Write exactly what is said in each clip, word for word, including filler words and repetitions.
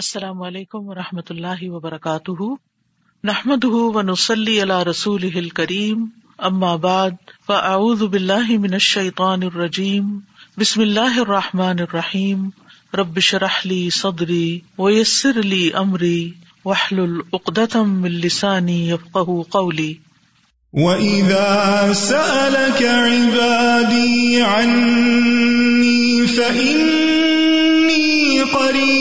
السلام علیکم ورحمۃ اللہ وبرکاتہ، نحمده ونصلی علی رسوله الکریم، اما بعد فاعوذ باللہ من الشیطان الرجیم، بسم اللہ الرحمن الرحیم، رب اشرح لی صدری ویسر لی امری واحلل عقدۃ من لسانی یفقہوا قولی۔ وَإِذَا سَأَلَكَ عِبَادِي عَنِّي فَإِنِّي قَرِيبٌ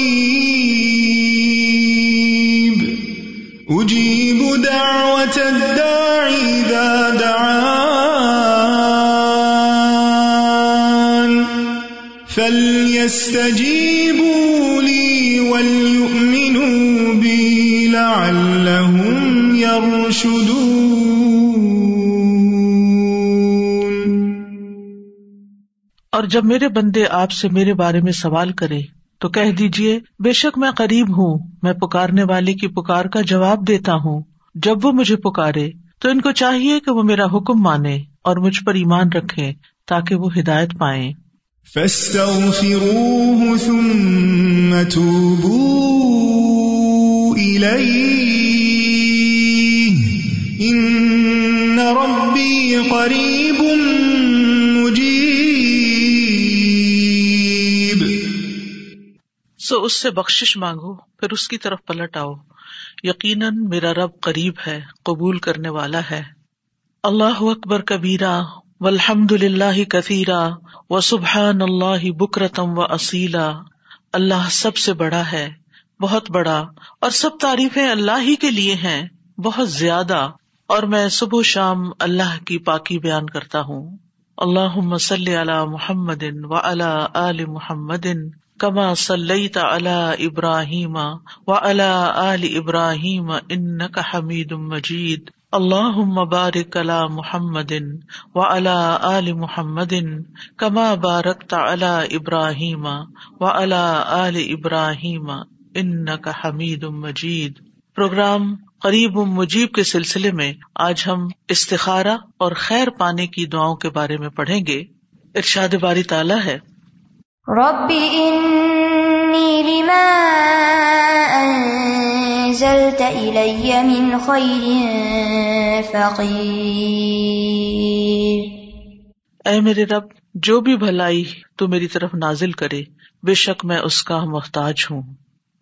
أُجِيبُ دَعْوَةَ الدَّاعِ إِذَا دَعَانِ فَلْيَسْتَجِيبُوا لِي وَلْيُؤْمِنُوا بِي لَعَلَّهُمْ يَرْشُدُونَ۔ اور جب میرے بندے آپ سے میرے بارے میں سوال کریں تو کہہ دیجئے بے شک میں قریب ہوں، میں پکارنے والے کی پکار کا جواب دیتا ہوں۔ جب وہ مجھے پکارے تو ان کو چاہیے کہ وہ میرا حکم مانیں اور مجھ پر ایمان رکھیں تاکہ وہ ہدایت پائیں۔ فَاسْتَغْفِرُوهُ ثُمَّ تُوبُوا إِلَيْهِ إِنَّ رَبِّي قَرِيبٌ تو اس سے بخشش مانگو، پھر اس کی طرف پلٹ آؤ، یقیناً میرا رب قریب ہے، قبول کرنے والا ہے۔ اللہ اکبر کبیرہ والحمد للہ کثیرہ وسبحان اللہ بکرتم واصیلا۔ اللہ سب سے بڑا ہے، بہت بڑا، اور سب تعریفیں اللہ ہی کے لیے ہیں، بہت زیادہ، اور میں صبح و شام اللہ کی پاکی بیان کرتا ہوں۔ اللہم صلی علی محمد وعلی آل محمد کما صلیت علی ابراہیم وعلی آل ابراہیم انک حمید مجید۔ اللہم بارک علی محمد وعلی آل محمد کما بارکت علی ابراہیم وعلی آل ابراہیم انک حمید مجید۔ پروگرام قریب و مجیب کے سلسلے میں آج ہم استخارہ اور خیر پانے کی دعاؤں کے بارے میں پڑھیں گے۔ ارشاد باری تعالیٰ ہے، رب انی لما انزلت الی من خیر فقیر۔ اے میرے رب، جو بھی بھلائی تو میری طرف نازل کرے بے شک میں اس کا محتاج ہوں۔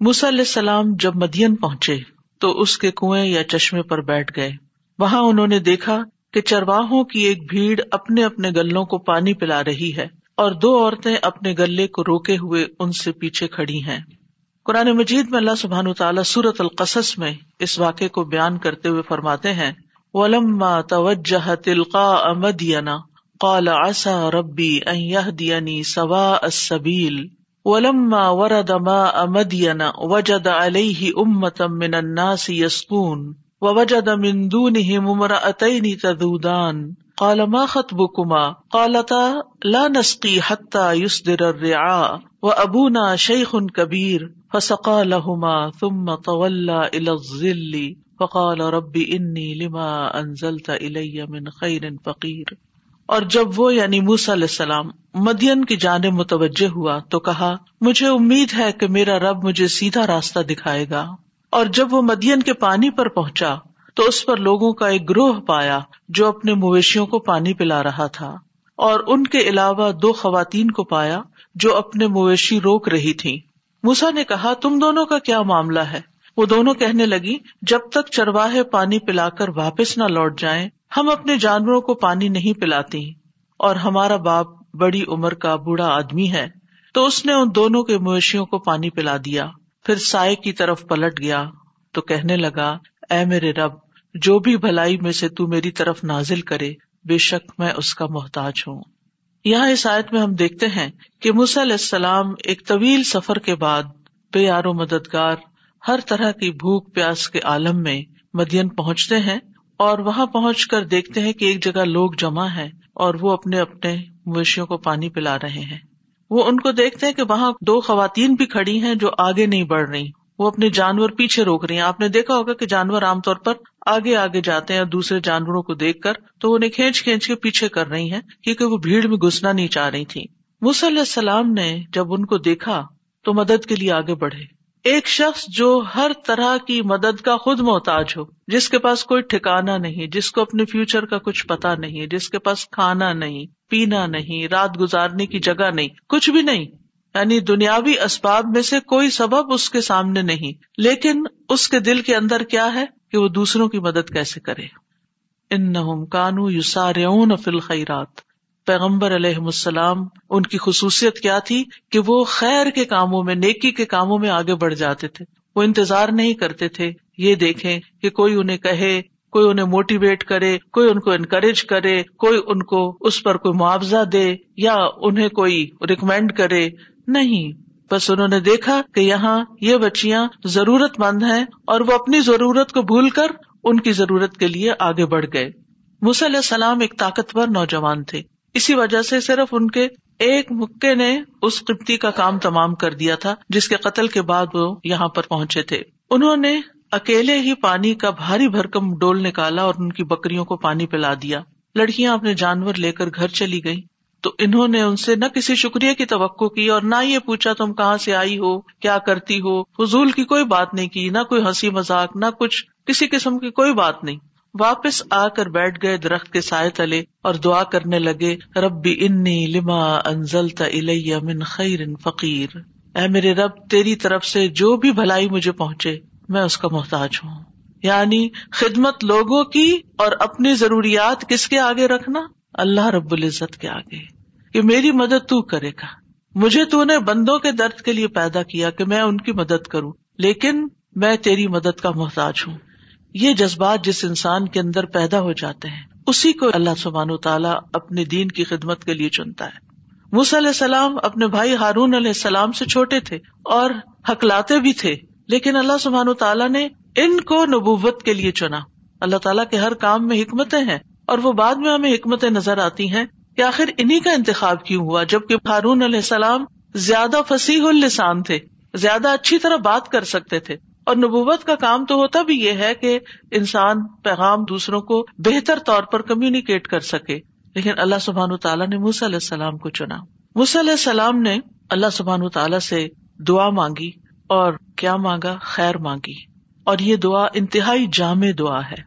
موسیٰ علیہ السلام جب مدین پہنچے تو اس کے کنویں یا چشمے پر بیٹھ گئے۔ وہاں انہوں نے دیکھا کہ چرواہوں کی ایک بھیڑ اپنے اپنے گلوں کو پانی پلا رہی ہے اور دو عورتیں اپنے گلے کو روکے ہوئے ان سے پیچھے کھڑی ہیں۔ قرآن مجید میں اللہ سبحانہ وتعالی سورۃ القصص میں اس واقعے کو بیان کرتے ہوئے فرماتے ہیں، وَلَمَّا تَوَجَّهَ تِلْقَاءَ مَدْيَنَ قَالَ عَسَى رَبِّي أَنْ يَهْدِيَنِ سَوَاءَ السَّبِيلِ وَلَمَّا وَرَدَ مَاءَ مَدْيَنَ وَجَدَ عَلَيْهِ أُمَّةً مِّنَ النَّاسِ يَسْقُونَ وَوَجَدَ مِن دُونِهِمْ امْرَأَتَيْنِ تَذُودَانِ قال ما خطبكما قالتا لا نسقي حتى يصدر الرعاء وابونا شيخ كبير فسقى لهما ثم تولى الى الظل فقال رب اني لما انزلت الي من خير فقير۔ اور جب وہ یعنی موسیٰ علیہ السلام مدین کی جانب متوجہ ہوا تو کہا، مجھے امید ہے کہ میرا رب مجھے سیدھا راستہ دکھائے گا۔ اور جب وہ مدین کے پانی پر پہنچا تو اس پر لوگوں کا ایک گروہ پایا جو اپنے مویشیوں کو پانی پلا رہا تھا، اور ان کے علاوہ دو خواتین کو پایا جو اپنے مویشی روک رہی تھیں۔ موسیٰ نے کہا، تم دونوں کا کیا معاملہ ہے؟ وہ دونوں کہنے لگی، جب تک چرواہے پانی پلا کر واپس نہ لوٹ جائیں ہم اپنے جانوروں کو پانی نہیں پلاتی، اور ہمارا باپ بڑی عمر کا بوڑھا آدمی ہے۔ تو اس نے ان دونوں کے مویشیوں کو پانی پلا دیا، پھر سائے کی طرف پلٹ گیا تو کہنے لگا، اے میرے رب، جو بھی بھلائی میں سے تو میری طرف نازل کرے بے شک میں اس کا محتاج ہوں۔ یہاں اس آیت میں ہم دیکھتے ہیں کہ موسیٰ علیہ السلام ایک طویل سفر کے بعد بے یار و مددگار، ہر طرح کی بھوک پیاس کے عالم میں مدین پہنچتے ہیں، اور وہاں پہنچ کر دیکھتے ہیں کہ ایک جگہ لوگ جمع ہیں اور وہ اپنے اپنے مویشیوں کو پانی پلا رہے ہیں۔ وہ ان کو دیکھتے ہیں کہ وہاں دو خواتین بھی کھڑی ہیں جو آگے نہیں بڑھ رہی، وہ اپنے جانور پیچھے روک رہی ہیں۔ آپ نے دیکھا ہوگا کہ جانور عام طور پر آگے آگے جاتے ہیں دوسرے جانوروں کو دیکھ کر، تو انہیں کھینچ کھینچ کے پیچھے کر رہی ہیں کیونکہ وہ بھیڑ میں گھسنا نہیں چاہ رہی تھی۔ موسیٰ علیہ السلام نے جب ان کو دیکھا تو مدد کے لیے آگے بڑھے، ایک شخص جو ہر طرح کی مدد کا خود محتاج ہو، جس کے پاس کوئی ٹھکانا نہیں، جس کو اپنے فیوچر کا کچھ پتا نہیں، جس کے پاس کھانا نہیں، پینا نہیں، رات گزارنے کی جگہ نہیں، کچھ بھی نہیں، یعنی دنیاوی اسباب میں سے کوئی سبب اس کے سامنے نہیں، لیکن اس کے دل کے اندر کیا ہے کہ وہ دوسروں کی مدد کیسے کرے۔ انہم کانوا یسارعون فی الخیرات، پیغمبر علیہ السلام، ان کی خصوصیت کیا تھی کہ وہ خیر کے کاموں میں، نیکی کے کاموں میں آگے بڑھ جاتے تھے۔ وہ انتظار نہیں کرتے تھے یہ دیکھیں کہ کوئی انہیں کہے، کوئی انہیں موٹیویٹ کرے، کوئی ان کو انکریج کرے، کوئی ان کو اس پر کوئی معاوضہ دے یا انہیں کوئی ریکمینڈ کرے، نہیں، بس انہوں نے دیکھا کہ یہاں یہ بچیاں ضرورت مند ہیں اور وہ اپنی ضرورت کو بھول کر ان کی ضرورت کے لیے آگے بڑھ گئے۔ موسیٰ علیہ السلام ایک طاقتور نوجوان تھے، اسی وجہ سے صرف ان کے ایک مکے نے اس قبطی کا کام تمام کر دیا تھا جس کے قتل کے بعد وہ یہاں پر پہنچے تھے۔ انہوں نے اکیلے ہی پانی کا بھاری بھرکم ڈول نکالا اور ان کی بکریوں کو پانی پلا دیا۔ لڑکیاں اپنے جانور لے کر گھر چلی گئیں تو انہوں نے ان سے نہ کسی شکریہ کی توقع کی اور نہ یہ پوچھا تم کہاں سے آئی ہو، کیا کرتی ہو، فضول کی کوئی بات نہیں کی، نہ کوئی ہنسی مذاق، نہ کچھ، کسی قسم کی کوئی بات نہیں۔ واپس آ کر بیٹھ گئے درخت کے سائے تلے اور دعا کرنے لگے، ربی انی لما انزلت الی من خیر فقیر، اے میرے رب تیری طرف سے جو بھی بھلائی مجھے پہنچے میں اس کا محتاج ہوں۔ یعنی خدمت لوگوں کی اور اپنی ضروریات کس کے آگے رکھنا؟ اللہ رب العزت کے آگے، کہ میری مدد تو کرے گا، مجھے تو نے بندوں کے درد کے لیے پیدا کیا کہ میں ان کی مدد کروں، لیکن میں تیری مدد کا محتاج ہوں۔ یہ جذبات جس انسان کے اندر پیدا ہو جاتے ہیں اسی کو اللہ سبحانہ و تعالیٰ اپنے دین کی خدمت کے لیے چنتا ہے۔ موسیٰ علیہ السلام اپنے بھائی ہارون علیہ السلام سے چھوٹے تھے اور ہکلاتے بھی تھے، لیکن اللہ سبحانہ و تعالیٰ نے ان کو نبوت کے لیے چنا۔ اللہ تعالیٰ کے ہر کام میں حکمتیں ہیں اور وہ بعد میں ہمیں حکمتیں نظر آتی ہیں کہ آخر انہی کا انتخاب کیوں ہوا، جبکہ ہارون علیہ السلام زیادہ فصیح اللسان تھے، زیادہ اچھی طرح بات کر سکتے تھے، اور نبوت کا کام تو ہوتا بھی یہ ہے کہ انسان پیغام دوسروں کو بہتر طور پر کمیونیکیٹ کر سکے، لیکن اللہ سبحانہ تعالیٰ نے موسیٰ علیہ السلام کو چنا۔ موسیٰ علیہ السلام نے اللہ سبحانہ تعالیٰ سے دعا مانگی، اور کیا مانگا؟ خیر مانگی، اور یہ دعا انتہائی جامع دعا ہے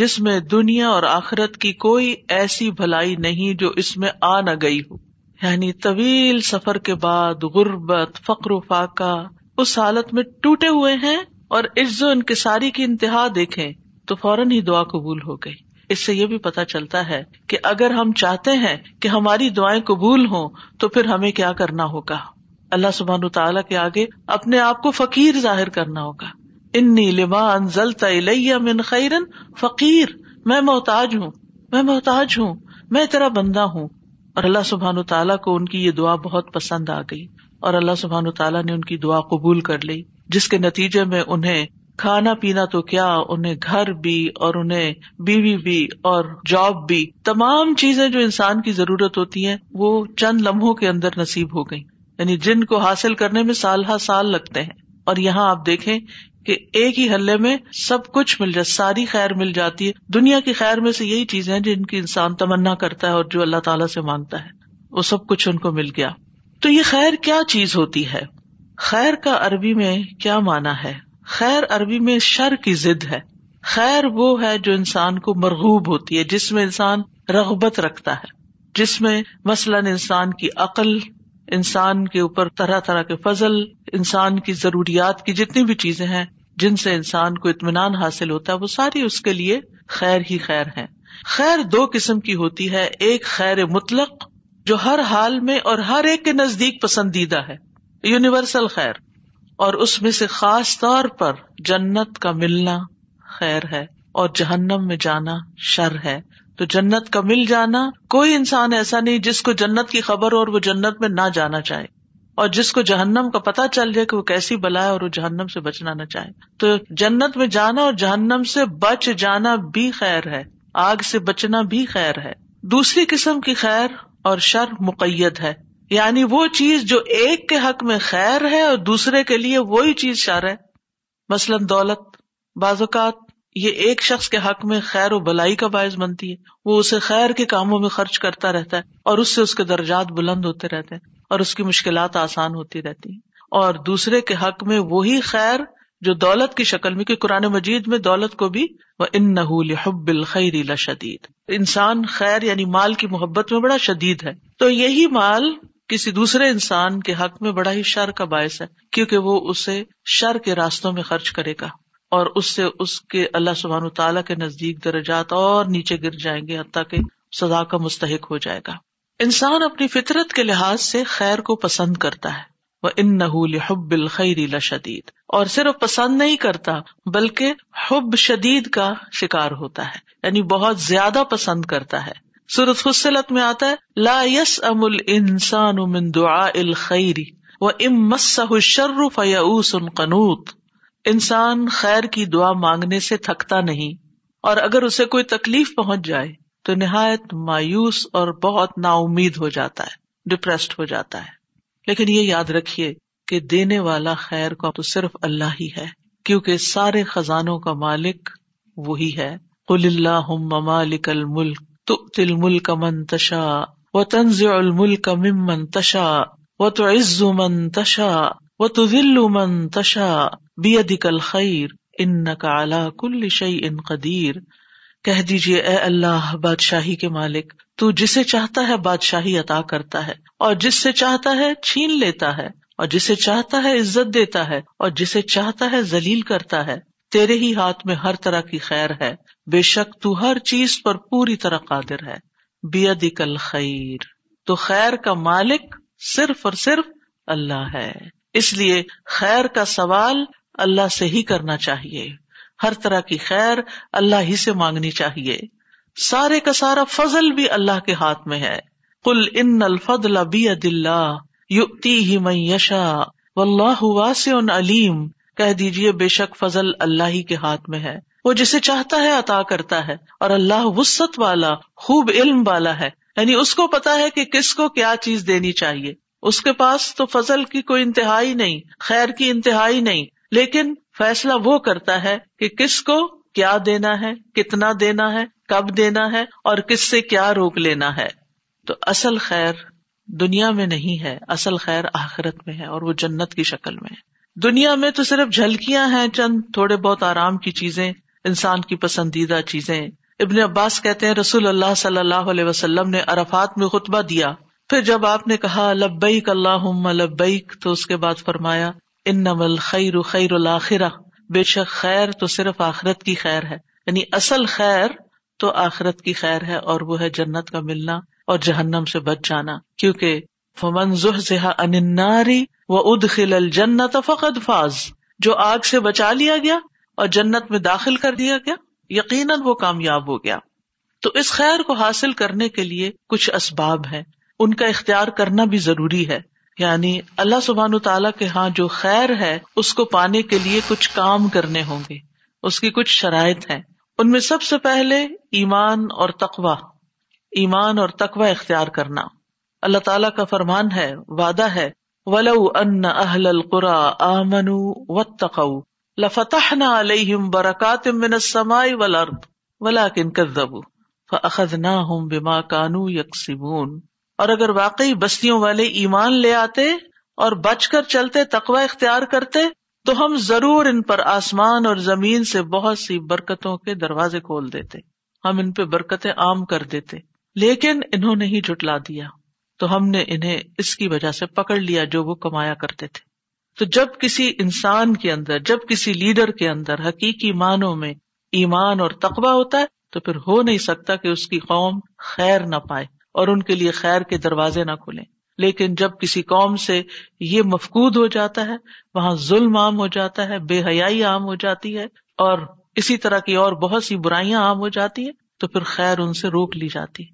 جس میں دنیا اور آخرت کی کوئی ایسی بھلائی نہیں جو اس میں آ نہ گئی ہو۔ یعنی طویل سفر کے بعد غربت، فقر و فاقہ، اس حالت میں ٹوٹے ہوئے ہیں اور عز و انکساری کی انتہا دیکھیں تو فوراً ہی دعا قبول ہو گئی۔ اس سے یہ بھی پتہ چلتا ہے کہ اگر ہم چاہتے ہیں کہ ہماری دعائیں قبول ہوں تو پھر ہمیں کیا کرنا ہوگا؟ اللہ سبحانہ تعالیٰ کے آگے اپنے آپ کو فقیر ظاہر کرنا ہوگا۔ انی لما انزلت الی من خیر فقیر، میں محتاج ہوں، میں محتاج ہوں، میں تیرا بندہ ہوں۔ اور اللہ سبحانہ تعالیٰ کو ان کی یہ دعا بہت پسند آ گئی اور اللہ سبحانہ تعالیٰ نے ان کی دعا قبول کر لی، جس کے نتیجے میں انہیں کھانا پینا تو کیا، انہیں گھر بھی اور انہیں بیوی بھی اور جاب بھی، تمام چیزیں جو انسان کی ضرورت ہوتی ہیں وہ چند لمحوں کے اندر نصیب ہو گئیں، یعنی جن کو حاصل کرنے میں سال ہا سال لگتے ہیں، اور یہاں آپ دیکھیں کہ ایک ہی حلے میں سب کچھ مل جاتا، ساری خیر مل جاتی ہے۔ دنیا کی خیر میں سے یہی چیزیں جن کی انسان تمنا کرتا ہے اور جو اللہ تعالیٰ سے مانگتا ہے، وہ سب کچھ ان کو مل گیا۔ تو یہ خیر کیا چیز ہوتی ہے؟ خیر کا عربی میں کیا معنی ہے؟ خیر عربی میں شر کی ضد ہے۔ خیر وہ ہے جو انسان کو مرغوب ہوتی ہے، جس میں انسان رغبت رکھتا ہے، جس میں مثلاً انسان کی عقل، انسان کے اوپر طرح طرح کے فضل، انسان کی ضروریات کی جتنی بھی چیزیں ہیں جن سے انسان کو اطمینان حاصل ہوتا ہے، وہ ساری اس کے لیے خیر ہی خیر ہیں۔ خیر دو قسم کی ہوتی ہے، ایک خیر مطلق جو ہر حال میں اور ہر ایک کے نزدیک پسندیدہ ہے، یونیورسل خیر، اور اس میں سے خاص طور پر جنت کا ملنا خیر ہے اور جہنم میں جانا شر ہے۔ تو جنت کا مل جانا، کوئی انسان ایسا نہیں جس کو جنت کی خبر ہو اور وہ جنت میں نہ جانا چاہے، اور جس کو جہنم کا پتہ چل جائے کہ وہ کیسی بلا ہے اور وہ جہنم سے بچنا نہ چاہے۔ تو جنت میں جانا اور جہنم سے بچ جانا بھی خیر ہے، آگ سے بچنا بھی خیر ہے۔ دوسری قسم کی خیر اور شر مقید ہے، یعنی وہ چیز جو ایک کے حق میں خیر ہے اور دوسرے کے لیے وہی چیز شر ہے۔ مثلاً دولت بعض اوقات یہ ایک شخص کے حق میں خیر و بلائی کا باعث بنتی ہے، وہ اسے خیر کے کاموں میں خرچ کرتا رہتا ہے اور اس سے اس کے درجات بلند ہوتے رہتے ہیں اور اس کی مشکلات آسان ہوتی رہتی ہیں، اور دوسرے کے حق میں وہی خیر جو دولت کی شکل میں، کہ قرآن مجید میں دولت کو بھی وَإِنَّهُ لِحُبِّ الْخَيْرِ لَشَدِيدٌ، انسان خیر یعنی مال کی محبت میں بڑا شدید ہے، تو یہی مال کسی دوسرے انسان کے حق میں بڑا ہی شر کا باعث ہے، کیونکہ وہ اسے شر کے راستوں میں خرچ کرے گا اور اس سے اس کے اللہ سبحانہ وتعالیٰ کے نزدیک درجات اور نیچے گر جائیں گے، حتیٰ کہ سزا کا مستحق ہو جائے گا۔ انسان اپنی فطرت کے لحاظ سے خیر کو پسند کرتا ہے، وَإِنَّهُ لِحُبِّ الْخَيْرِ لَشَدِيدٌ، اور صرف پسند نہیں کرتا بلکہ حب شدید کا شکار ہوتا ہے، یعنی بہت زیادہ پسند کرتا ہے۔ سورۃ فصلت میں آتا ہے لَا يَسْأَمُ الْإِنسَانُ مِن دُعَاءِ الْخَيْرِ وَإِن مَسَّهُ الشَّرُّ فَيَئُوسٌ قَنُوطٌ، انسان خیر کی دعا مانگنے سے تھکتا نہیں، اور اگر اسے کوئی تکلیف پہنچ جائے تو نہایت مایوس اور بہت نا امید ہو جاتا ہے، ڈپریسڈ ہو جاتا ہے۔ لیکن یہ یاد رکھیے کہ دینے والا خیر کا تو صرف اللہ ہی ہے، کیونکہ سارے خزانوں کا مالک وہی ہے۔ قل اللہم مالک الملک تؤتی الملک من تشاء وتنزع الملک ممن تشاء وتعز من تشاء وتذل من تشاء بیدک الخیر انک علی کل شیء قدیر۔ کہہ دیجئے اے اللہ بادشاہی کے مالک، تو جسے چاہتا ہے بادشاہی عطا کرتا ہے، اور جس سے چاہتا ہے چھین لیتا ہے، اور جسے چاہتا ہے عزت دیتا ہے، اور جسے چاہتا ہے ذلیل کرتا ہے، تیرے ہی ہاتھ میں ہر طرح کی خیر ہے، بے شک تو ہر چیز پر پوری طرح قادر ہے۔ بیدک الخیر، تو خیر کا مالک صرف اور صرف اللہ ہے، اس لیے خیر کا سوال اللہ سے ہی کرنا چاہیے، ہر طرح کی خیر اللہ ہی سے مانگنی چاہیے، سارے کا سارا فضل بھی اللہ کے ہاتھ میں ہے۔ قل ان الفضل بید اللہ یؤتیہ من یشاء واللہ واسع علیم، کہہ دیجئے بے شک فضل اللہ ہی کے ہاتھ میں ہے، وہ جسے چاہتا ہے عطا کرتا ہے، اور اللہ وسعت والا خوب علم والا ہے، یعنی اس کو پتا ہے کہ کس کو کیا چیز دینی چاہیے۔ اس کے پاس تو فضل کی کوئی انتہائی نہیں، خیر کی انتہائی نہیں، لیکن فیصلہ وہ کرتا ہے کہ کس کو کیا دینا ہے، کتنا دینا ہے، کب دینا ہے، اور کس سے کیا روک لینا ہے۔ تو اصل خیر دنیا میں نہیں ہے، اصل خیر آخرت میں ہے، اور وہ جنت کی شکل میں ہے۔ دنیا میں تو صرف جھلکیاں ہیں، چند تھوڑے بہت آرام کی چیزیں، انسان کی پسندیدہ چیزیں۔ ابن عباس کہتے ہیں رسول اللہ صلی اللہ علیہ وسلم نے عرفات میں خطبہ دیا، پھر جب آپ نے کہا لبیک اللہم لبیک، تو اس کے بعد فرمایا انما الخیر خیر الاخرہ، بے شک خیر تو صرف آخرت کی خیر ہے، یعنی اصل خیر تو آخرت کی خیر ہے، اور وہ ہے جنت کا ملنا اور جہنم سے بچ جانا، کیونکہ فمن زحزح عن النار وادخل الجنۃ فقد فاز، جو آگ سے بچا لیا گیا اور جنت میں داخل کر دیا گیا، یقیناً وہ کامیاب ہو گیا۔ تو اس خیر کو حاصل کرنے کے لیے کچھ اسباب ہیں، ان کا اختیار کرنا بھی ضروری ہے، یعنی اللہ سبحانہ تعالیٰ کے ہاں جو خیر ہے اس کو پانے کے لیے کچھ کام کرنے ہوں گے، اس کی کچھ شرائط ہیں۔ ان میں سب سے پہلے ایمان اور تقوی، ایمان اور تقوی اختیار کرنا۔ اللہ تعالیٰ کا فرمان ہے، وعدہ ہے، وَلَوْ أَنَّ أَهْلَ الْقُرَىٰ آمَنُوا وَاتَّقَوْا لَفَتَحْنَا عَلَيْهِمْ بَرَكَاتٍ مِّنَ السَّمَاءِ وَالْأَرْضِ وَلَٰكِن كَذَّبُوا فَأَخَذْنَاهُمْ بِمَا كَانُوا يَكْسِبُونَ۔ اور اگر واقعی بستیوں والے ایمان لے آتے اور بچ کر چلتے، تقوی اختیار کرتے، تو ہم ضرور ان پر آسمان اور زمین سے بہت سی برکتوں کے دروازے کھول دیتے، ہم ان پہ برکتیں عام کر دیتے، لیکن انہوں نے ہی جھٹلا دیا، تو ہم نے انہیں اس کی وجہ سے پکڑ لیا جو وہ کمایا کرتے تھے۔ تو جب کسی انسان کے اندر، جب کسی لیڈر کے اندر حقیقی معنوں میں ایمان اور تقوی ہوتا ہے، تو پھر ہو نہیں سکتا کہ اس کی قوم خیر نہ پائے اور ان کے لیے خیر کے دروازے نہ کھلیں۔ لیکن جب کسی قوم سے یہ مفقود ہو جاتا ہے، وہاں ظلم عام ہو جاتا ہے، بے حیائی عام ہو جاتی ہے، اور اسی طرح کی اور بہت سی برائیاں عام ہو جاتی ہیں، تو پھر خیر ان سے روک لی جاتی ہے۔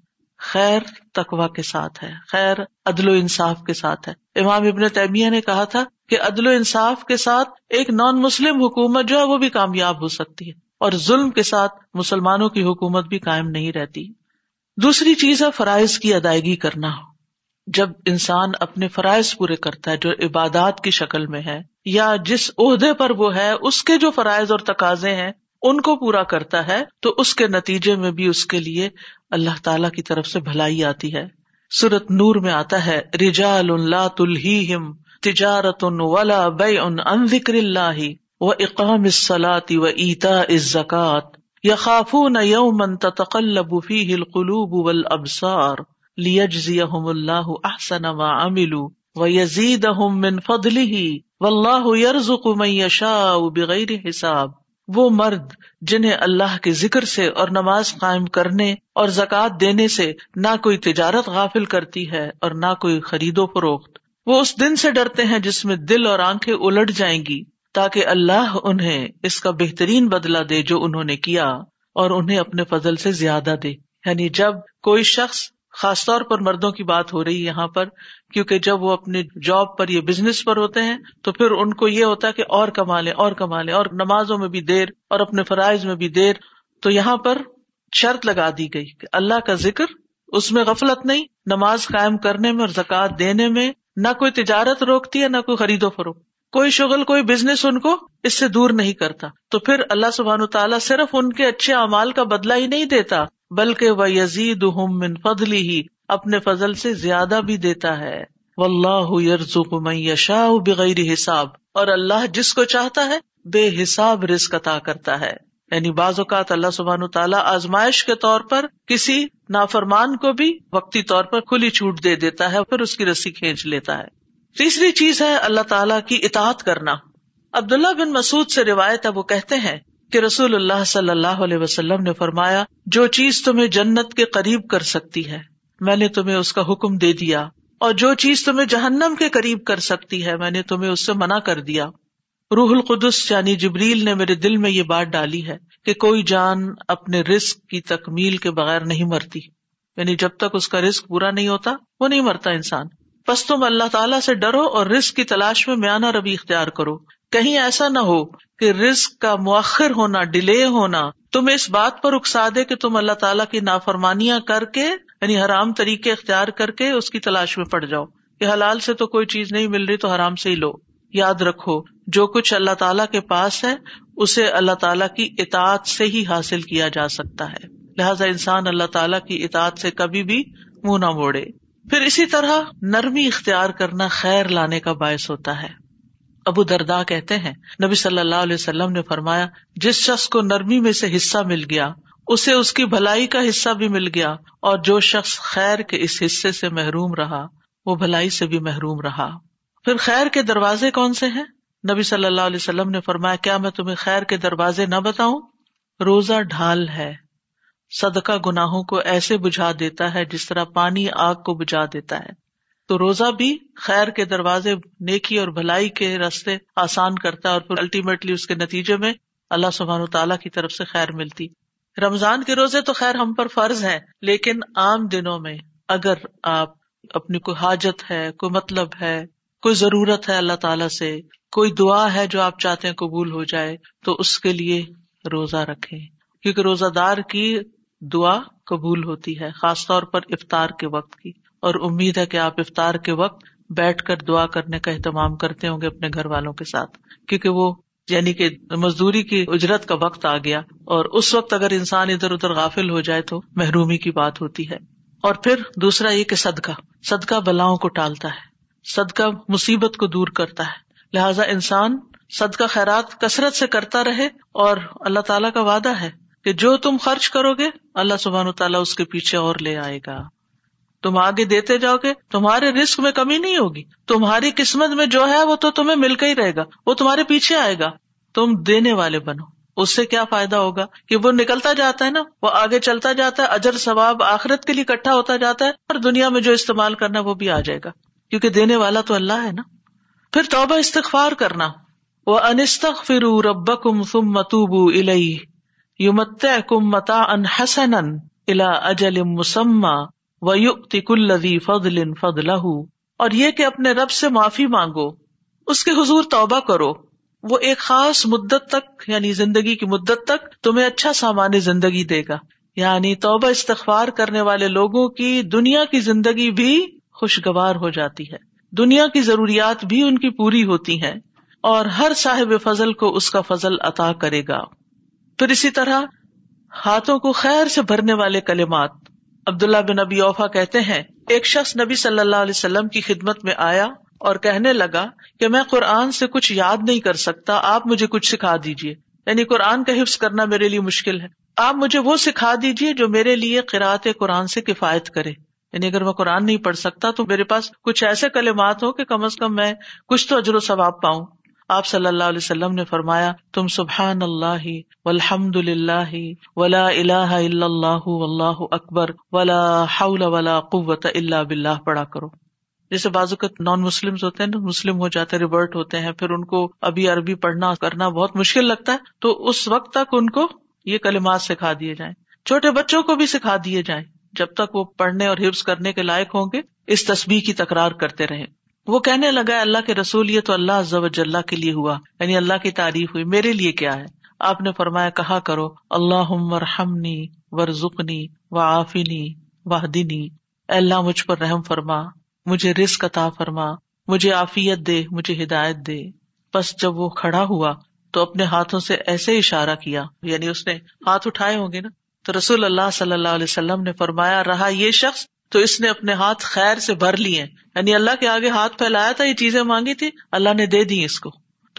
خیر تقوی کے ساتھ ہے، خیر عدل و انصاف کے ساتھ ہے۔ امام ابن تیمیہ نے کہا تھا کہ عدل و انصاف کے ساتھ ایک نان مسلم حکومت جو ہے وہ بھی کامیاب ہو سکتی ہے، اور ظلم کے ساتھ مسلمانوں کی حکومت بھی قائم نہیں رہتی۔ دوسری چیز ہے فرائض کی ادائیگی کرنا۔ جب انسان اپنے فرائض پورے کرتا ہے جو عبادات کی شکل میں ہے، یا جس عہدے پر وہ ہے اس کے جو فرائض اور تقاضے ہیں ان کو پورا کرتا ہے، تو اس کے نتیجے میں بھی اس کے لیے اللہ تعالی کی طرف سے بھلائی آتی ہے۔ سورۃ نور میں آتا ہے رجال لا تلہیہم تجارت ولا بیع عن ذکر اللہ واقام الصلاۃ وایتاء الزکاۃ یخافون یوما تتقلب فیہ القلوب والابصار لیجزیہم اللہ احسن ما عملوا ویزیدہم من فضلہ واللہ یرزق من یشاء بغیر حساب۔ وہ مرد جنہیں اللہ کے ذکر سے اور نماز قائم کرنے اور زکوٰۃ دینے سے نہ کوئی تجارت غافل کرتی ہے اور نہ کوئی خرید و فروخت، وہ اس دن سے ڈرتے ہیں جس میں دل اور آنکھیں الٹ جائیں گی، تاکہ اللہ انہیں اس کا بہترین بدلہ دے جو انہوں نے کیا اور انہیں اپنے فضل سے زیادہ دے۔ یعنی جب کوئی شخص، خاص طور پر مردوں کی بات ہو رہی ہے یہاں پر، کیونکہ جب وہ اپنے جاب پر یا بزنس پر ہوتے ہیں تو پھر ان کو یہ ہوتا ہے کہ اور کما لیں اور کما لیں، اور نمازوں میں بھی دیر اور اپنے فرائض میں بھی دیر۔ تو یہاں پر شرط لگا دی گئی کہ اللہ کا ذکر، اس میں غفلت نہیں، نماز قائم کرنے میں اور زکوٰۃ دینے میں، نہ کوئی تجارت روکتی ہے نہ کوئی خرید و فروخت، کوئی شغل کوئی بزنس ان کو اس سے دور نہیں کرتا۔ تو پھر اللہ سبحانہ وتعالی صرف ان کے اچھے اعمال کا بدلہ ہی نہیں دیتا بلکہ وَيَزِيدُهُم مِّن فَضْلِهِ، اپنے فضل سے زیادہ بھی دیتا ہے۔ وَاللَّهُ يَرْزُقُ مَن يَشَاءُ بِغَيْرِ حِسَابٍ، اور اللہ جس کو چاہتا ہے بے حساب رزق عطا کرتا ہے۔ یعنی بعض اوقات اللہ سبحانہ وتعالی آزمائش کے طور پر کسی نافرمان کو بھی وقتی طور پر کھلی چھوٹ دے دیتا ہے، پھر اس کی رسی کھینچ لیتا ہے۔ تیسری چیز ہے اللہ تعالیٰ کی اطاعت کرنا۔ عبداللہ بن مسعود سے روایت ہے، وہ کہتے ہیں کہ رسول اللہ صلی اللہ علیہ وسلم نے فرمایا، جو چیز تمہیں جنت کے قریب کر سکتی ہے میں نے تمہیں اس کا حکم دے دیا، اور جو چیز تمہیں جہنم کے قریب کر سکتی ہے میں نے تمہیں اس سے منع کر دیا۔ روح القدس یعنی جبریل نے میرے دل میں یہ بات ڈالی ہے کہ کوئی جان اپنے رزق کی تکمیل کے بغیر نہیں مرتی، یعنی جب تک اس کا رزق پورا نہیں ہوتا وہ نہیں مرتا انسان۔ پس تم اللہ تعالیٰ سے ڈرو اور رزق کی تلاش میں میانہ روی اختیار کرو، کہیں ایسا نہ ہو کہ رزق کا مؤخر ہونا، ڈیلے ہونا، تم اس بات پر اکسا دے کہ تم اللہ تعالیٰ کی نافرمانیاں کر کے، یعنی حرام طریقے اختیار کر کے اس کی تلاش میں پڑ جاؤ کہ حلال سے تو کوئی چیز نہیں مل رہی تو حرام سے ہی لو۔ یاد رکھو جو کچھ اللہ تعالیٰ کے پاس ہے اسے اللہ تعالیٰ کی اطاعت سے ہی حاصل کیا جا سکتا ہے، لہٰذا انسان اللہ تعالیٰ کی اطاعت سے کبھی بھی منہ نہ موڑے۔ پھر اسی طرح نرمی اختیار کرنا خیر لانے کا باعث ہوتا ہے۔ ابو درداء کہتے ہیں نبی صلی اللہ علیہ وسلم نے فرمایا، جس شخص کو نرمی میں سے حصہ مل گیا اسے اس کی بھلائی کا حصہ بھی مل گیا، اور جو شخص خیر کے اس حصے سے محروم رہا وہ بھلائی سے بھی محروم رہا۔ پھر خیر کے دروازے کون سے ہیں؟ نبی صلی اللہ علیہ وسلم نے فرمایا، کیا میں تمہیں خیر کے دروازے نہ بتاؤں؟ روزہ ڈھال ہے، صدقہ گناہوں کو ایسے بجھا دیتا ہے جس طرح پانی آگ کو بجھا دیتا ہے، تو روزہ بھی خیر کے دروازے، نیکی اور بھلائی کے راستے آسان کرتا ہے، اور پھر الٹیمیٹلی اس کے نتیجے میں اللہ سبحانہ و تعالیٰ کی طرف سے خیر ملتی۔ رمضان کے روزے تو خیر ہم پر فرض ہیں، لیکن عام دنوں میں اگر آپ اپنی کوئی حاجت ہے، کوئی مطلب ہے، کوئی ضرورت ہے اللہ تعالیٰ سے، کوئی دعا ہے جو آپ چاہتے ہیں قبول ہو جائے، تو اس کے لیے روزہ رکھیں، کیونکہ روزہ دار کی دعا قبول ہوتی ہے، خاص طور پر افطار کے وقت کی، اور امید ہے کہ آپ افطار کے وقت بیٹھ کر دعا کرنے کا اہتمام کرتے ہوں گے اپنے گھر والوں کے ساتھ، کیونکہ وہ یعنی کہ مزدوری کی اجرت کا وقت آ گیا، اور اس وقت اگر انسان ادھر ادھر غافل ہو جائے تو محرومی کی بات ہوتی ہے۔ اور پھر دوسرا یہ کہ صدقہ صدقہ بلاؤں کو ٹالتا ہے، صدقہ مصیبت کو دور کرتا ہے، لہٰذا انسان صدقہ خیرات کثرت سے کرتا رہے، اور اللہ تعالیٰ کا وعدہ ہے کہ جو تم خرچ کرو گے اللہ سبحانہ و تعالیٰ اس کے پیچھے اور لے آئے گا۔ تم آگے دیتے جاؤ گے، تمہارے رزق میں کمی نہیں ہوگی، تمہاری قسمت میں جو ہے وہ تو تمہیں مل کے ہی رہے گا، وہ تمہارے پیچھے آئے گا۔ تم دینے والے بنو، اس سے کیا فائدہ ہوگا کہ وہ نکلتا جاتا ہے نا، وہ آگے چلتا جاتا ہے، اجر ثواب آخرت کے لیے اکٹھا ہوتا جاتا ہے، اور دنیا میں جو استعمال کرنا وہ بھی آ جائے گا، کیونکہ دینے والا تو اللہ ہے نا۔ پھر توبہ استغفار کرنا، وَأَنِ اسْتَغْفِرُوا رَبَّكُمْ ثُمَّ تُوبُوا إِلَيْهِ یمتعکم متاعا حسنا الی اجل مسمی ویؤت کل ذی فضل فضلہ، اور یہ کہ اپنے رب سے معافی مانگو، اس کے حضور توبہ کرو، وہ ایک خاص مدت تک یعنی زندگی کی مدت تک تمہیں اچھا سامان زندگی دے گا۔ یعنی توبہ استغفار کرنے والے لوگوں کی دنیا کی زندگی بھی خوشگوار ہو جاتی ہے، دنیا کی ضروریات بھی ان کی پوری ہوتی ہیں، اور ہر صاحب فضل کو اس کا فضل عطا کرے گا۔ پھر اسی طرح ہاتھوں کو خیر سے بھرنے والے کلمات، عبداللہ بن ابی اوفا کہتے ہیں ایک شخص نبی صلی اللہ علیہ وسلم کی خدمت میں آیا اور کہنے لگا کہ میں قرآن سے کچھ یاد نہیں کر سکتا، آپ مجھے کچھ سکھا دیجئے، یعنی قرآن کا حفظ کرنا میرے لیے مشکل ہے، آپ مجھے وہ سکھا دیجئے جو میرے لیے قرأت قرآن سے کفایت کرے، یعنی اگر میں قرآن نہیں پڑھ سکتا تو میرے پاس کچھ ایسے کلمات ہو کہ کم از کم میں کچھ تو اجر و ثواب پاؤں۔ آپ صلی اللہ علیہ وسلم نے فرمایا، تم سبحان اللہ والحمد للہ ولا الہ الا اللہ واللہ اکبر ولا حول ولا قوت الا باللہ پڑھا کرو۔ جیسے بعض اوقات نان مسلمز ہوتے ہیں نا، مسلم ہو جاتے ہیں، ریورٹ ہوتے ہیں، پھر ان کو ابھی عربی پڑھنا کرنا بہت مشکل لگتا ہے، تو اس وقت تک ان کو یہ کلمات سکھا دیے جائیں، چھوٹے بچوں کو بھی سکھا دیے جائیں، جب تک وہ پڑھنے اور حفظ کرنے کے لائق ہوں گے اس تسبیح کی تکرار کرتے رہیں۔ وہ کہنے لگا، اللہ کے رسول یہ تو اللہ عز و جل کے لیے ہوا، یعنی اللہ کی تعریف ہوئی، میرے لیے کیا ہے؟ آپ نے فرمایا، کہا کرو اللہم ارحمنی وارزقنی وعافنی واہدنی، اے اللہ مجھ پر رحم فرما، مجھے رزق عطا فرما، مجھے عافیت دے، مجھے ہدایت دے۔ بس جب وہ کھڑا ہوا تو اپنے ہاتھوں سے ایسے اشارہ کیا، یعنی اس نے ہاتھ اٹھائے ہوں گے نا، تو رسول اللہ صلی اللہ علیہ وسلم نے فرمایا، رہا یہ شخص تو اس نے اپنے ہاتھ خیر سے بھر لیے، یعنی اللہ کے آگے ہاتھ پھیلایا تھا، یہ چیزیں مانگی تھی، اللہ نے دے دی اس کو۔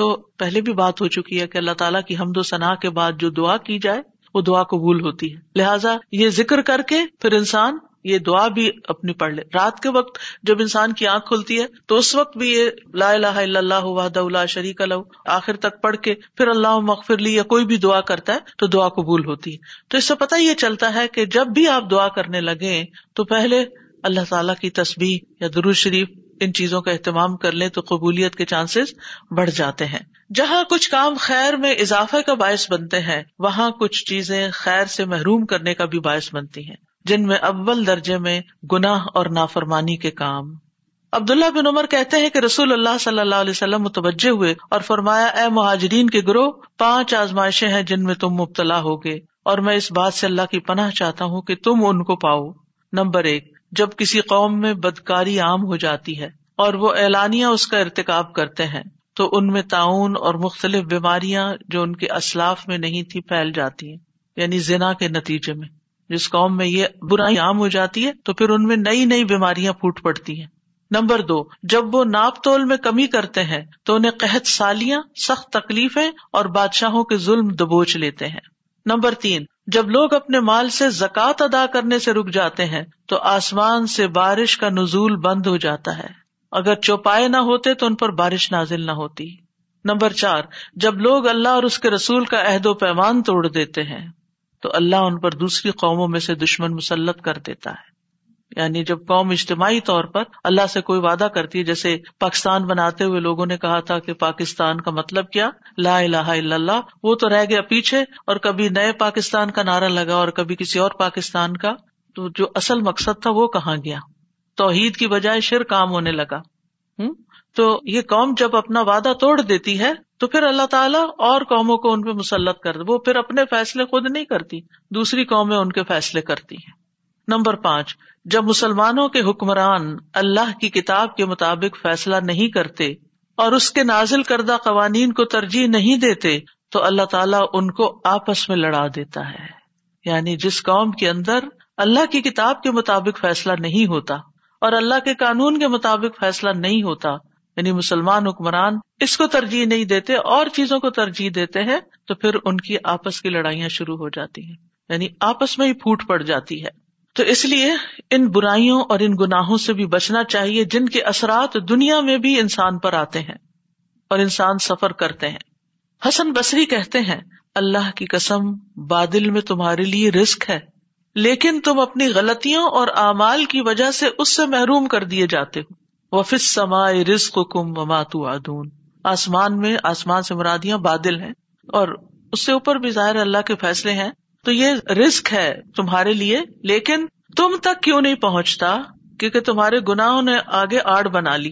تو پہلے بھی بات ہو چکی ہے کہ اللہ تعالیٰ کی حمد و ثنا کے بعد جو دعا کی جائے وہ دعا قبول ہوتی ہے، لہٰذا یہ ذکر کر کے پھر انسان یہ دعا بھی اپنی پڑھ لے۔ رات کے وقت جب انسان کی آنکھ کھلتی ہے تو اس وقت بھی یہ لا الہ الا اللہ وحدہ لا شریک لہ آخر تک پڑھ کے پھر اللہم اغفر لی یا کوئی بھی دعا کرتا ہے تو دعا قبول ہوتی ہے۔ تو اس سے پتہ یہ چلتا ہے کہ جب بھی آپ دعا کرنے لگیں تو پہلے اللہ تعالیٰ کی تسبیح یا درود شریف ان چیزوں کا اہتمام کر لیں تو قبولیت کے چانسز بڑھ جاتے ہیں۔ جہاں کچھ کام خیر میں اضافے کا باعث بنتے ہیں، وہاں کچھ چیزیں خیر سے محروم کرنے کا بھی باعث بنتی ہیں، جن میں اول درجے میں گناہ اور نافرمانی کے کام۔ عبداللہ بن عمر کہتے ہیں کہ رسول اللہ صلی اللہ علیہ وسلم متوجہ ہوئے اور فرمایا، اے مہاجرین کے گروہ، پانچ آزمائشیں ہیں جن میں تم مبتلا ہوگے، اور میں اس بات سے اللہ کی پناہ چاہتا ہوں کہ تم ان کو پاؤ۔ نمبر ایک، جب کسی قوم میں بدکاری عام ہو جاتی ہے اور وہ اعلانیہ اس کا ارتکاب کرتے ہیں تو ان میں طاعون اور مختلف بیماریاں جو ان کے اسلاف میں نہیں تھی پھیل جاتی ہیں، یعنی زنا کے نتیجے میں جس قوم میں یہ برائی عام ہو جاتی ہے تو پھر ان میں نئی نئی بیماریاں پھوٹ پڑتی ہیں۔ نمبر دو، جب وہ ناپ تول میں کمی کرتے ہیں تو انہیں قحط سالیاں، سخت تکلیفیں اور بادشاہوں کے ظلم دبوچ لیتے ہیں۔ نمبر تین، جب لوگ اپنے مال سے زکوٰۃ ادا کرنے سے رک جاتے ہیں تو آسمان سے بارش کا نزول بند ہو جاتا ہے، اگر چوپائے نہ ہوتے تو ان پر بارش نازل نہ ہوتی۔ نمبر چار، جب لوگ اللہ اور اس کے رسول کا عہد و پیمان توڑ دیتے ہیں تو اللہ ان پر دوسری قوموں میں سے دشمن مسلط کر دیتا ہے، یعنی جب قوم اجتماعی طور پر اللہ سے کوئی وعدہ کرتی ہے، جیسے پاکستان بناتے ہوئے لوگوں نے کہا تھا کہ پاکستان کا مطلب کیا، لا الہ الا اللہ، وہ تو رہ گیا پیچھے، اور کبھی نئے پاکستان کا نعرہ لگا اور کبھی کسی اور پاکستان کا، تو جو اصل مقصد تھا وہ کہاں گیا، توحید کی بجائے شرک کام ہونے لگا۔ تو یہ قوم جب اپنا وعدہ توڑ دیتی ہے تو پھر اللہ تعالیٰ اور قوموں کو ان پہ مسلط کر دے، وہ پھر اپنے فیصلے خود نہیں کرتی، دوسری قومیں ان کے فیصلے کرتی ہیں۔ نمبر پانچ، جب مسلمانوں کے حکمران اللہ کی کتاب کے مطابق فیصلہ نہیں کرتے اور اس کے نازل کردہ قوانین کو ترجیح نہیں دیتے تو اللہ تعالیٰ ان کو آپس میں لڑا دیتا ہے، یعنی جس قوم کے اندر اللہ کی کتاب کے مطابق فیصلہ نہیں ہوتا اور اللہ کے قانون کے مطابق فیصلہ نہیں ہوتا، یعنی مسلمان حکمران اس کو ترجیح نہیں دیتے اور چیزوں کو ترجیح دیتے ہیں، تو پھر ان کی آپس کی لڑائیاں شروع ہو جاتی ہیں، یعنی آپس میں ہی پھوٹ پڑ جاتی ہے۔ تو اس لیے ان برائیوں اور ان گناہوں سے بھی بچنا چاہیے جن کے اثرات دنیا میں بھی انسان پر آتے ہیں اور انسان سفر کرتے ہیں۔ حسن بصری کہتے ہیں، اللہ کی قسم، بادل میں تمہارے لیے رزق ہے لیکن تم اپنی غلطیوں اور اعمال کی وجہ سے اس سے محروم کر دیے جاتے ہو۔ وَفِي السَّمَاءِ رِزْقُكُمْ وَمَا تُوعَدُونَ، آسمان میں، آسمان سے مرادیاں بادل ہیں اور اس سے اوپر بھی ظاہر اللہ کے فیصلے ہیں، تو یہ رزق ہے تمہارے لیے لیکن تم تک کیوں نہیں پہنچتا، کیونکہ تمہارے گناہوں نے آگے آڑ بنا لی۔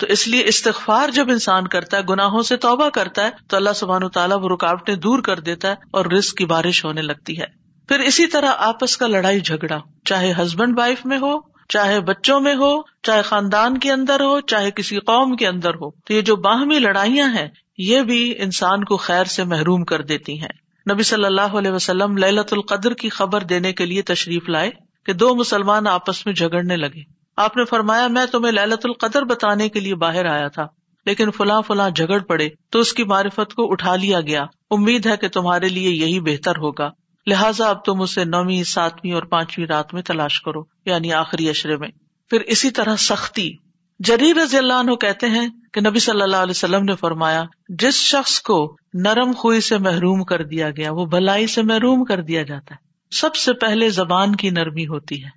تو اس لیے استغفار جب انسان کرتا ہے، گناہوں سے توبہ کرتا ہے، تو اللہ سبحانہ وتعالیٰ وہ رکاوٹیں دور کر دیتا ہے اور رزق کی بارش ہونے لگتی ہے۔ پھر اسی طرح آپس کا لڑائی جھگڑا، چاہے ہسبینڈ وائف میں ہو، چاہے بچوں میں ہو، چاہے خاندان کے اندر ہو، چاہے کسی قوم کے اندر ہو، تو یہ جو باہمی لڑائیاں ہیں یہ بھی انسان کو خیر سے محروم کر دیتی ہیں۔ نبی صلی اللہ علیہ وسلم لیلۃ القدر کی خبر دینے کے لیے تشریف لائے کہ دو مسلمان آپس میں جھگڑنے لگے، آپ نے فرمایا میں تمہیں لیلۃ القدر بتانے کے لیے باہر آیا تھا لیکن فلاں فلاں جھگڑ پڑے تو اس کی معرفت کو اٹھا لیا گیا، امید ہے کہ تمہارے لیے یہی بہتر ہوگا، لہٰذا اب تم اسے نویں، ساتویں اور پانچویں رات میں تلاش کرو، یعنی آخری عشرے میں۔ پھر اسی طرح سختی۔ جریر رضی اللہ عنہ کہتے ہیں کہ نبی صلی اللہ علیہ وسلم نے فرمایا جس شخص کو نرم خوئی سے محروم کر دیا گیا وہ بھلائی سے محروم کر دیا جاتا ہے۔ سب سے پہلے زبان کی نرمی ہوتی ہے۔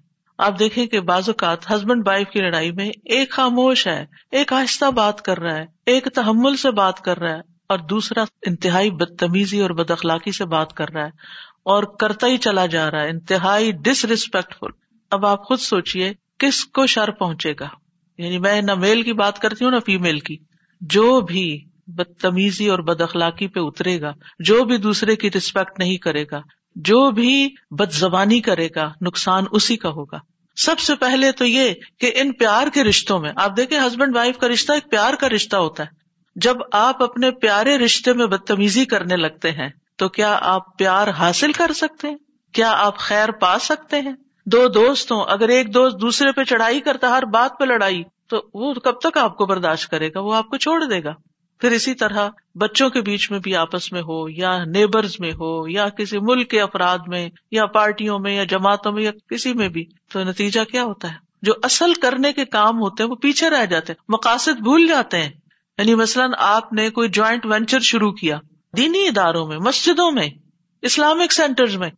آپ دیکھیں کہ بعض اوقات ہسبینڈ وائف کی لڑائی میں ایک خاموش ہے، ایک آہستہ بات کر رہا ہے، ایک تحمل سے بات کر رہا ہے، اور دوسرا انتہائی بدتمیزی اور بد اخلاقی سے بات کر رہا ہے اور کرتا ہی چلا جا رہا ہے، انتہائی ڈس ریسپیکٹفل۔ اب آپ خود سوچئے کس کو شر پہنچے گا؟ یعنی میں نہ میل کی بات کرتی ہوں نہ فیمیل کی۔ جو بھی بدتمیزی اور بد اخلاقی پہ اترے گا، جو بھی دوسرے کی ریسپیکٹ نہیں کرے گا، جو بھی بد زبانی کرے گا، نقصان اسی کا ہوگا۔ سب سے پہلے تو یہ کہ ان پیار کے رشتوں میں آپ دیکھیں ہسبینڈ وائف کا رشتہ ایک پیار کا رشتہ ہوتا ہے۔ جب آپ اپنے پیارے رشتے میں بدتمیزی کرنے لگتے ہیں تو کیا آپ پیار حاصل کر سکتے ہیں؟ کیا آپ خیر پا سکتے ہیں؟ دو دوستوں اگر ایک دوست دوسرے پہ چڑھائی کرتا، ہر بات پہ لڑائی، تو وہ کب تک آپ کو برداشت کرے گا؟ وہ آپ کو چھوڑ دے گا۔ پھر اسی طرح بچوں کے بیچ میں بھی، آپس میں ہو یا نیبرز میں ہو یا کسی ملک کے افراد میں یا پارٹیوں میں یا جماعتوں میں یا کسی میں بھی، تو نتیجہ کیا ہوتا ہے؟ جو اصل کرنے کے کام ہوتے ہیں وہ پیچھے رہ جاتے ہیں، مقاصد بھول جاتے ہیں۔ یعنی مثلاً آپ نے کوئی جوائنٹ وینچر شروع کیا، دینی اداروں میں، مسجدوں میں، اسلامک سینٹرز میں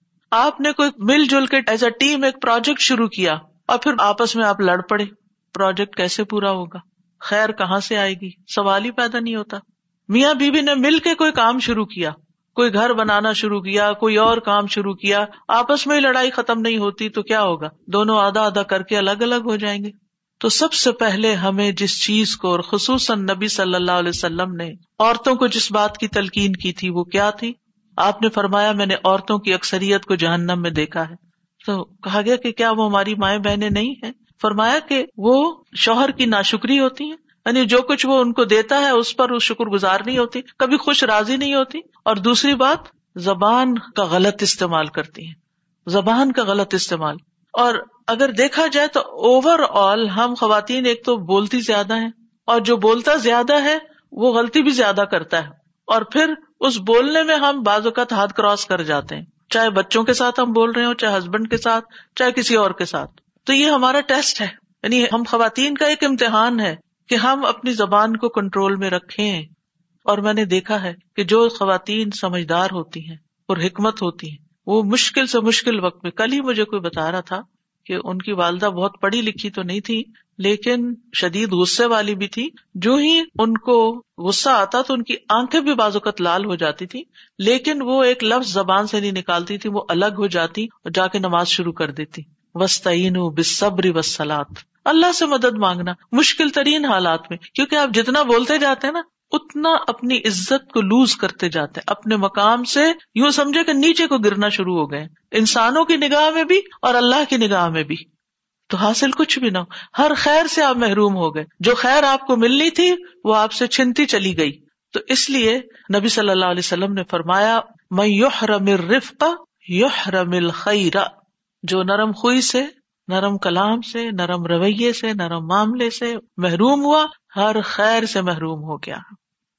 آپ نے کوئی مل جل کے ایز اے ٹیم ایک پروجیکٹ شروع کیا، اور پھر آپس میں آپ لڑ پڑے، پروجیکٹ کیسے پورا ہوگا؟ خیر کہاں سے آئے گی؟ سوال ہی پیدا نہیں ہوتا۔ میاں بیوی نے مل کے کوئی کام شروع کیا، کوئی گھر بنانا شروع کیا، کوئی اور کام شروع کیا، آپس میں لڑائی ختم نہیں ہوتی تو کیا ہوگا؟ دونوں آدھا آدھا کر کے الگ الگ ہو جائیں گے۔ تو سب سے پہلے ہمیں جس چیز کو، اور خصوصاً نبی صلی اللہ علیہ وسلم نے عورتوں کو جس بات کی تلقین کی تھی وہ کیا تھی؟ آپ نے فرمایا میں نے عورتوں کی اکثریت کو جہنم میں دیکھا ہے۔ تو کہا گیا کہ کیا وہ ہماری مائیں بہنیں نہیں ہیں؟ فرمایا کہ وہ شوہر کی ناشکری ہوتی ہیں، یعنی جو کچھ وہ ان کو دیتا ہے اس پر وہ شکر گزار نہیں ہوتی، کبھی خوش راضی نہیں ہوتی، اور دوسری بات زبان کا غلط استعمال کرتی ہیں، زبان کا غلط استعمال۔ اور اگر دیکھا جائے تو اوور آل ہم خواتین ایک تو بولتی زیادہ ہیں، اور جو بولتا زیادہ ہے وہ غلطی بھی زیادہ کرتا ہے، اور پھر اس بولنے میں ہم بعض اوقات ہاتھ کراس کر جاتے ہیں، چاہے بچوں کے ساتھ ہم بول رہے ہوں، چاہے ہسبینڈ کے ساتھ، چاہے کسی اور کے ساتھ۔ تو یہ ہمارا ٹیسٹ ہے، یعنی ہم خواتین کا ایک امتحان ہے کہ ہم اپنی زبان کو کنٹرول میں رکھیں۔ اور میں نے دیکھا ہے کہ جو خواتین سمجھدار ہوتی ہیں اور حکمت ہوتی ہیں وہ مشکل سے مشکل وقت میں، کل ہی مجھے کوئی بتا رہا تھا کہ ان کی والدہ بہت پڑھی لکھی تو نہیں تھی لیکن شدید غصے والی بھی تھی، جو ہی ان کو غصہ آتا تو ان کی آنکھیں بھی بعض اوقات لال ہو جاتی تھی، لیکن وہ ایک لفظ زبان سے نہیں نکالتی تھی، وہ الگ ہو جاتی اور جا کے نماز شروع کر دیتی۔ وَاسْتَعِینُوا بِالصَّبْرِ وَالصَّلَاةِ، اللہ سے مدد مانگنا مشکل ترین حالات میں، کیونکہ آپ جتنا بولتے جاتے ہیں نا اتنا اپنی عزت کو لوز کرتے جاتے ہیں، اپنے مقام سے یوں سمجھے کہ نیچے کو گرنا شروع ہو گئے، انسانوں کی نگاہ میں بھی اور اللہ کی نگاہ میں بھی۔ تو حاصل کچھ بھی نہ ہو، ہر خیر سے آپ محروم ہو گئے، جو خیر آپ کو ملنی تھی وہ آپ سے چھنتی چلی گئی۔ تو اس لیے نبی صلی اللہ علیہ وسلم نے فرمایا مَن يُحْرَمِ الرِّفْقَ يُحْرَمِ الْخَيْرَ، جو نرم خوئی سے، نرم کلام سے، نرم رویے سے، نرم معاملے سے محروم ہوا، ہر خیر سے محروم ہو گیا۔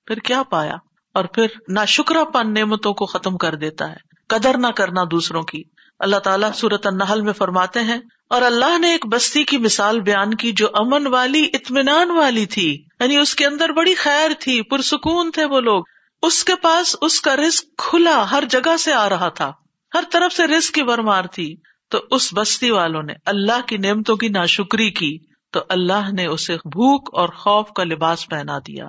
پھر کیا پایا؟ اور پھر ناشکرہ پن نعمتوں کو ختم کر دیتا ہے، قدر نہ کرنا دوسروں کی۔ اللہ تعالیٰ سورۃ النحل میں فرماتے ہیں اور اللہ نے ایک بستی کی مثال بیان کی جو امن والی، اطمینان والی تھی، یعنی اس کے اندر بڑی خیر تھی، پرسکون تھے وہ لوگ، اس کے پاس اس کا رزق کھلا ہر جگہ سے آ رہا تھا، ہر طرف سے رزق کی بھرمار تھی۔ تو اس بستی والوں نے اللہ کی نعمتوں کی ناشکری کی تو اللہ نے اسے بھوک اور خوف کا لباس پہنا دیا،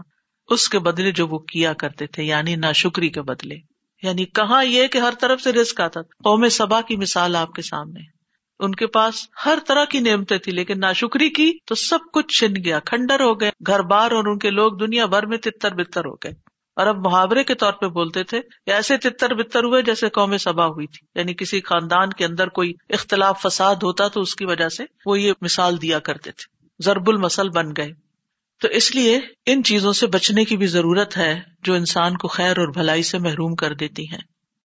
اس کے بدلے جو وہ کیا کرتے تھے، یعنی ناشکری کے بدلے۔ یعنی کہاں یہ کہ ہر طرف سے رزق آتا تھا۔ قوم سبا کی مثال آپ کے سامنے، ان کے پاس ہر طرح کی نعمتیں تھی لیکن ناشکری کی تو سب کچھ چھن گیا، کھنڈر ہو گئے، گھر بار اور ان کے لوگ دنیا بھر میں تتر بتر ہو گئے۔ اور اب محاورے کے طور پہ بولتے تھے ایسے تتر بتر ہوئے جیسے قوم سبا ہوئی تھی، یعنی کسی خاندان کے اندر کوئی اختلاف فساد ہوتا تو اس کی وجہ سے وہ یہ مثال دیا کرتے تھے، ضرب المثل بن گئے۔ تو اس لیے ان چیزوں سے بچنے کی بھی ضرورت ہے جو انسان کو خیر اور بھلائی سے محروم کر دیتی ہیں۔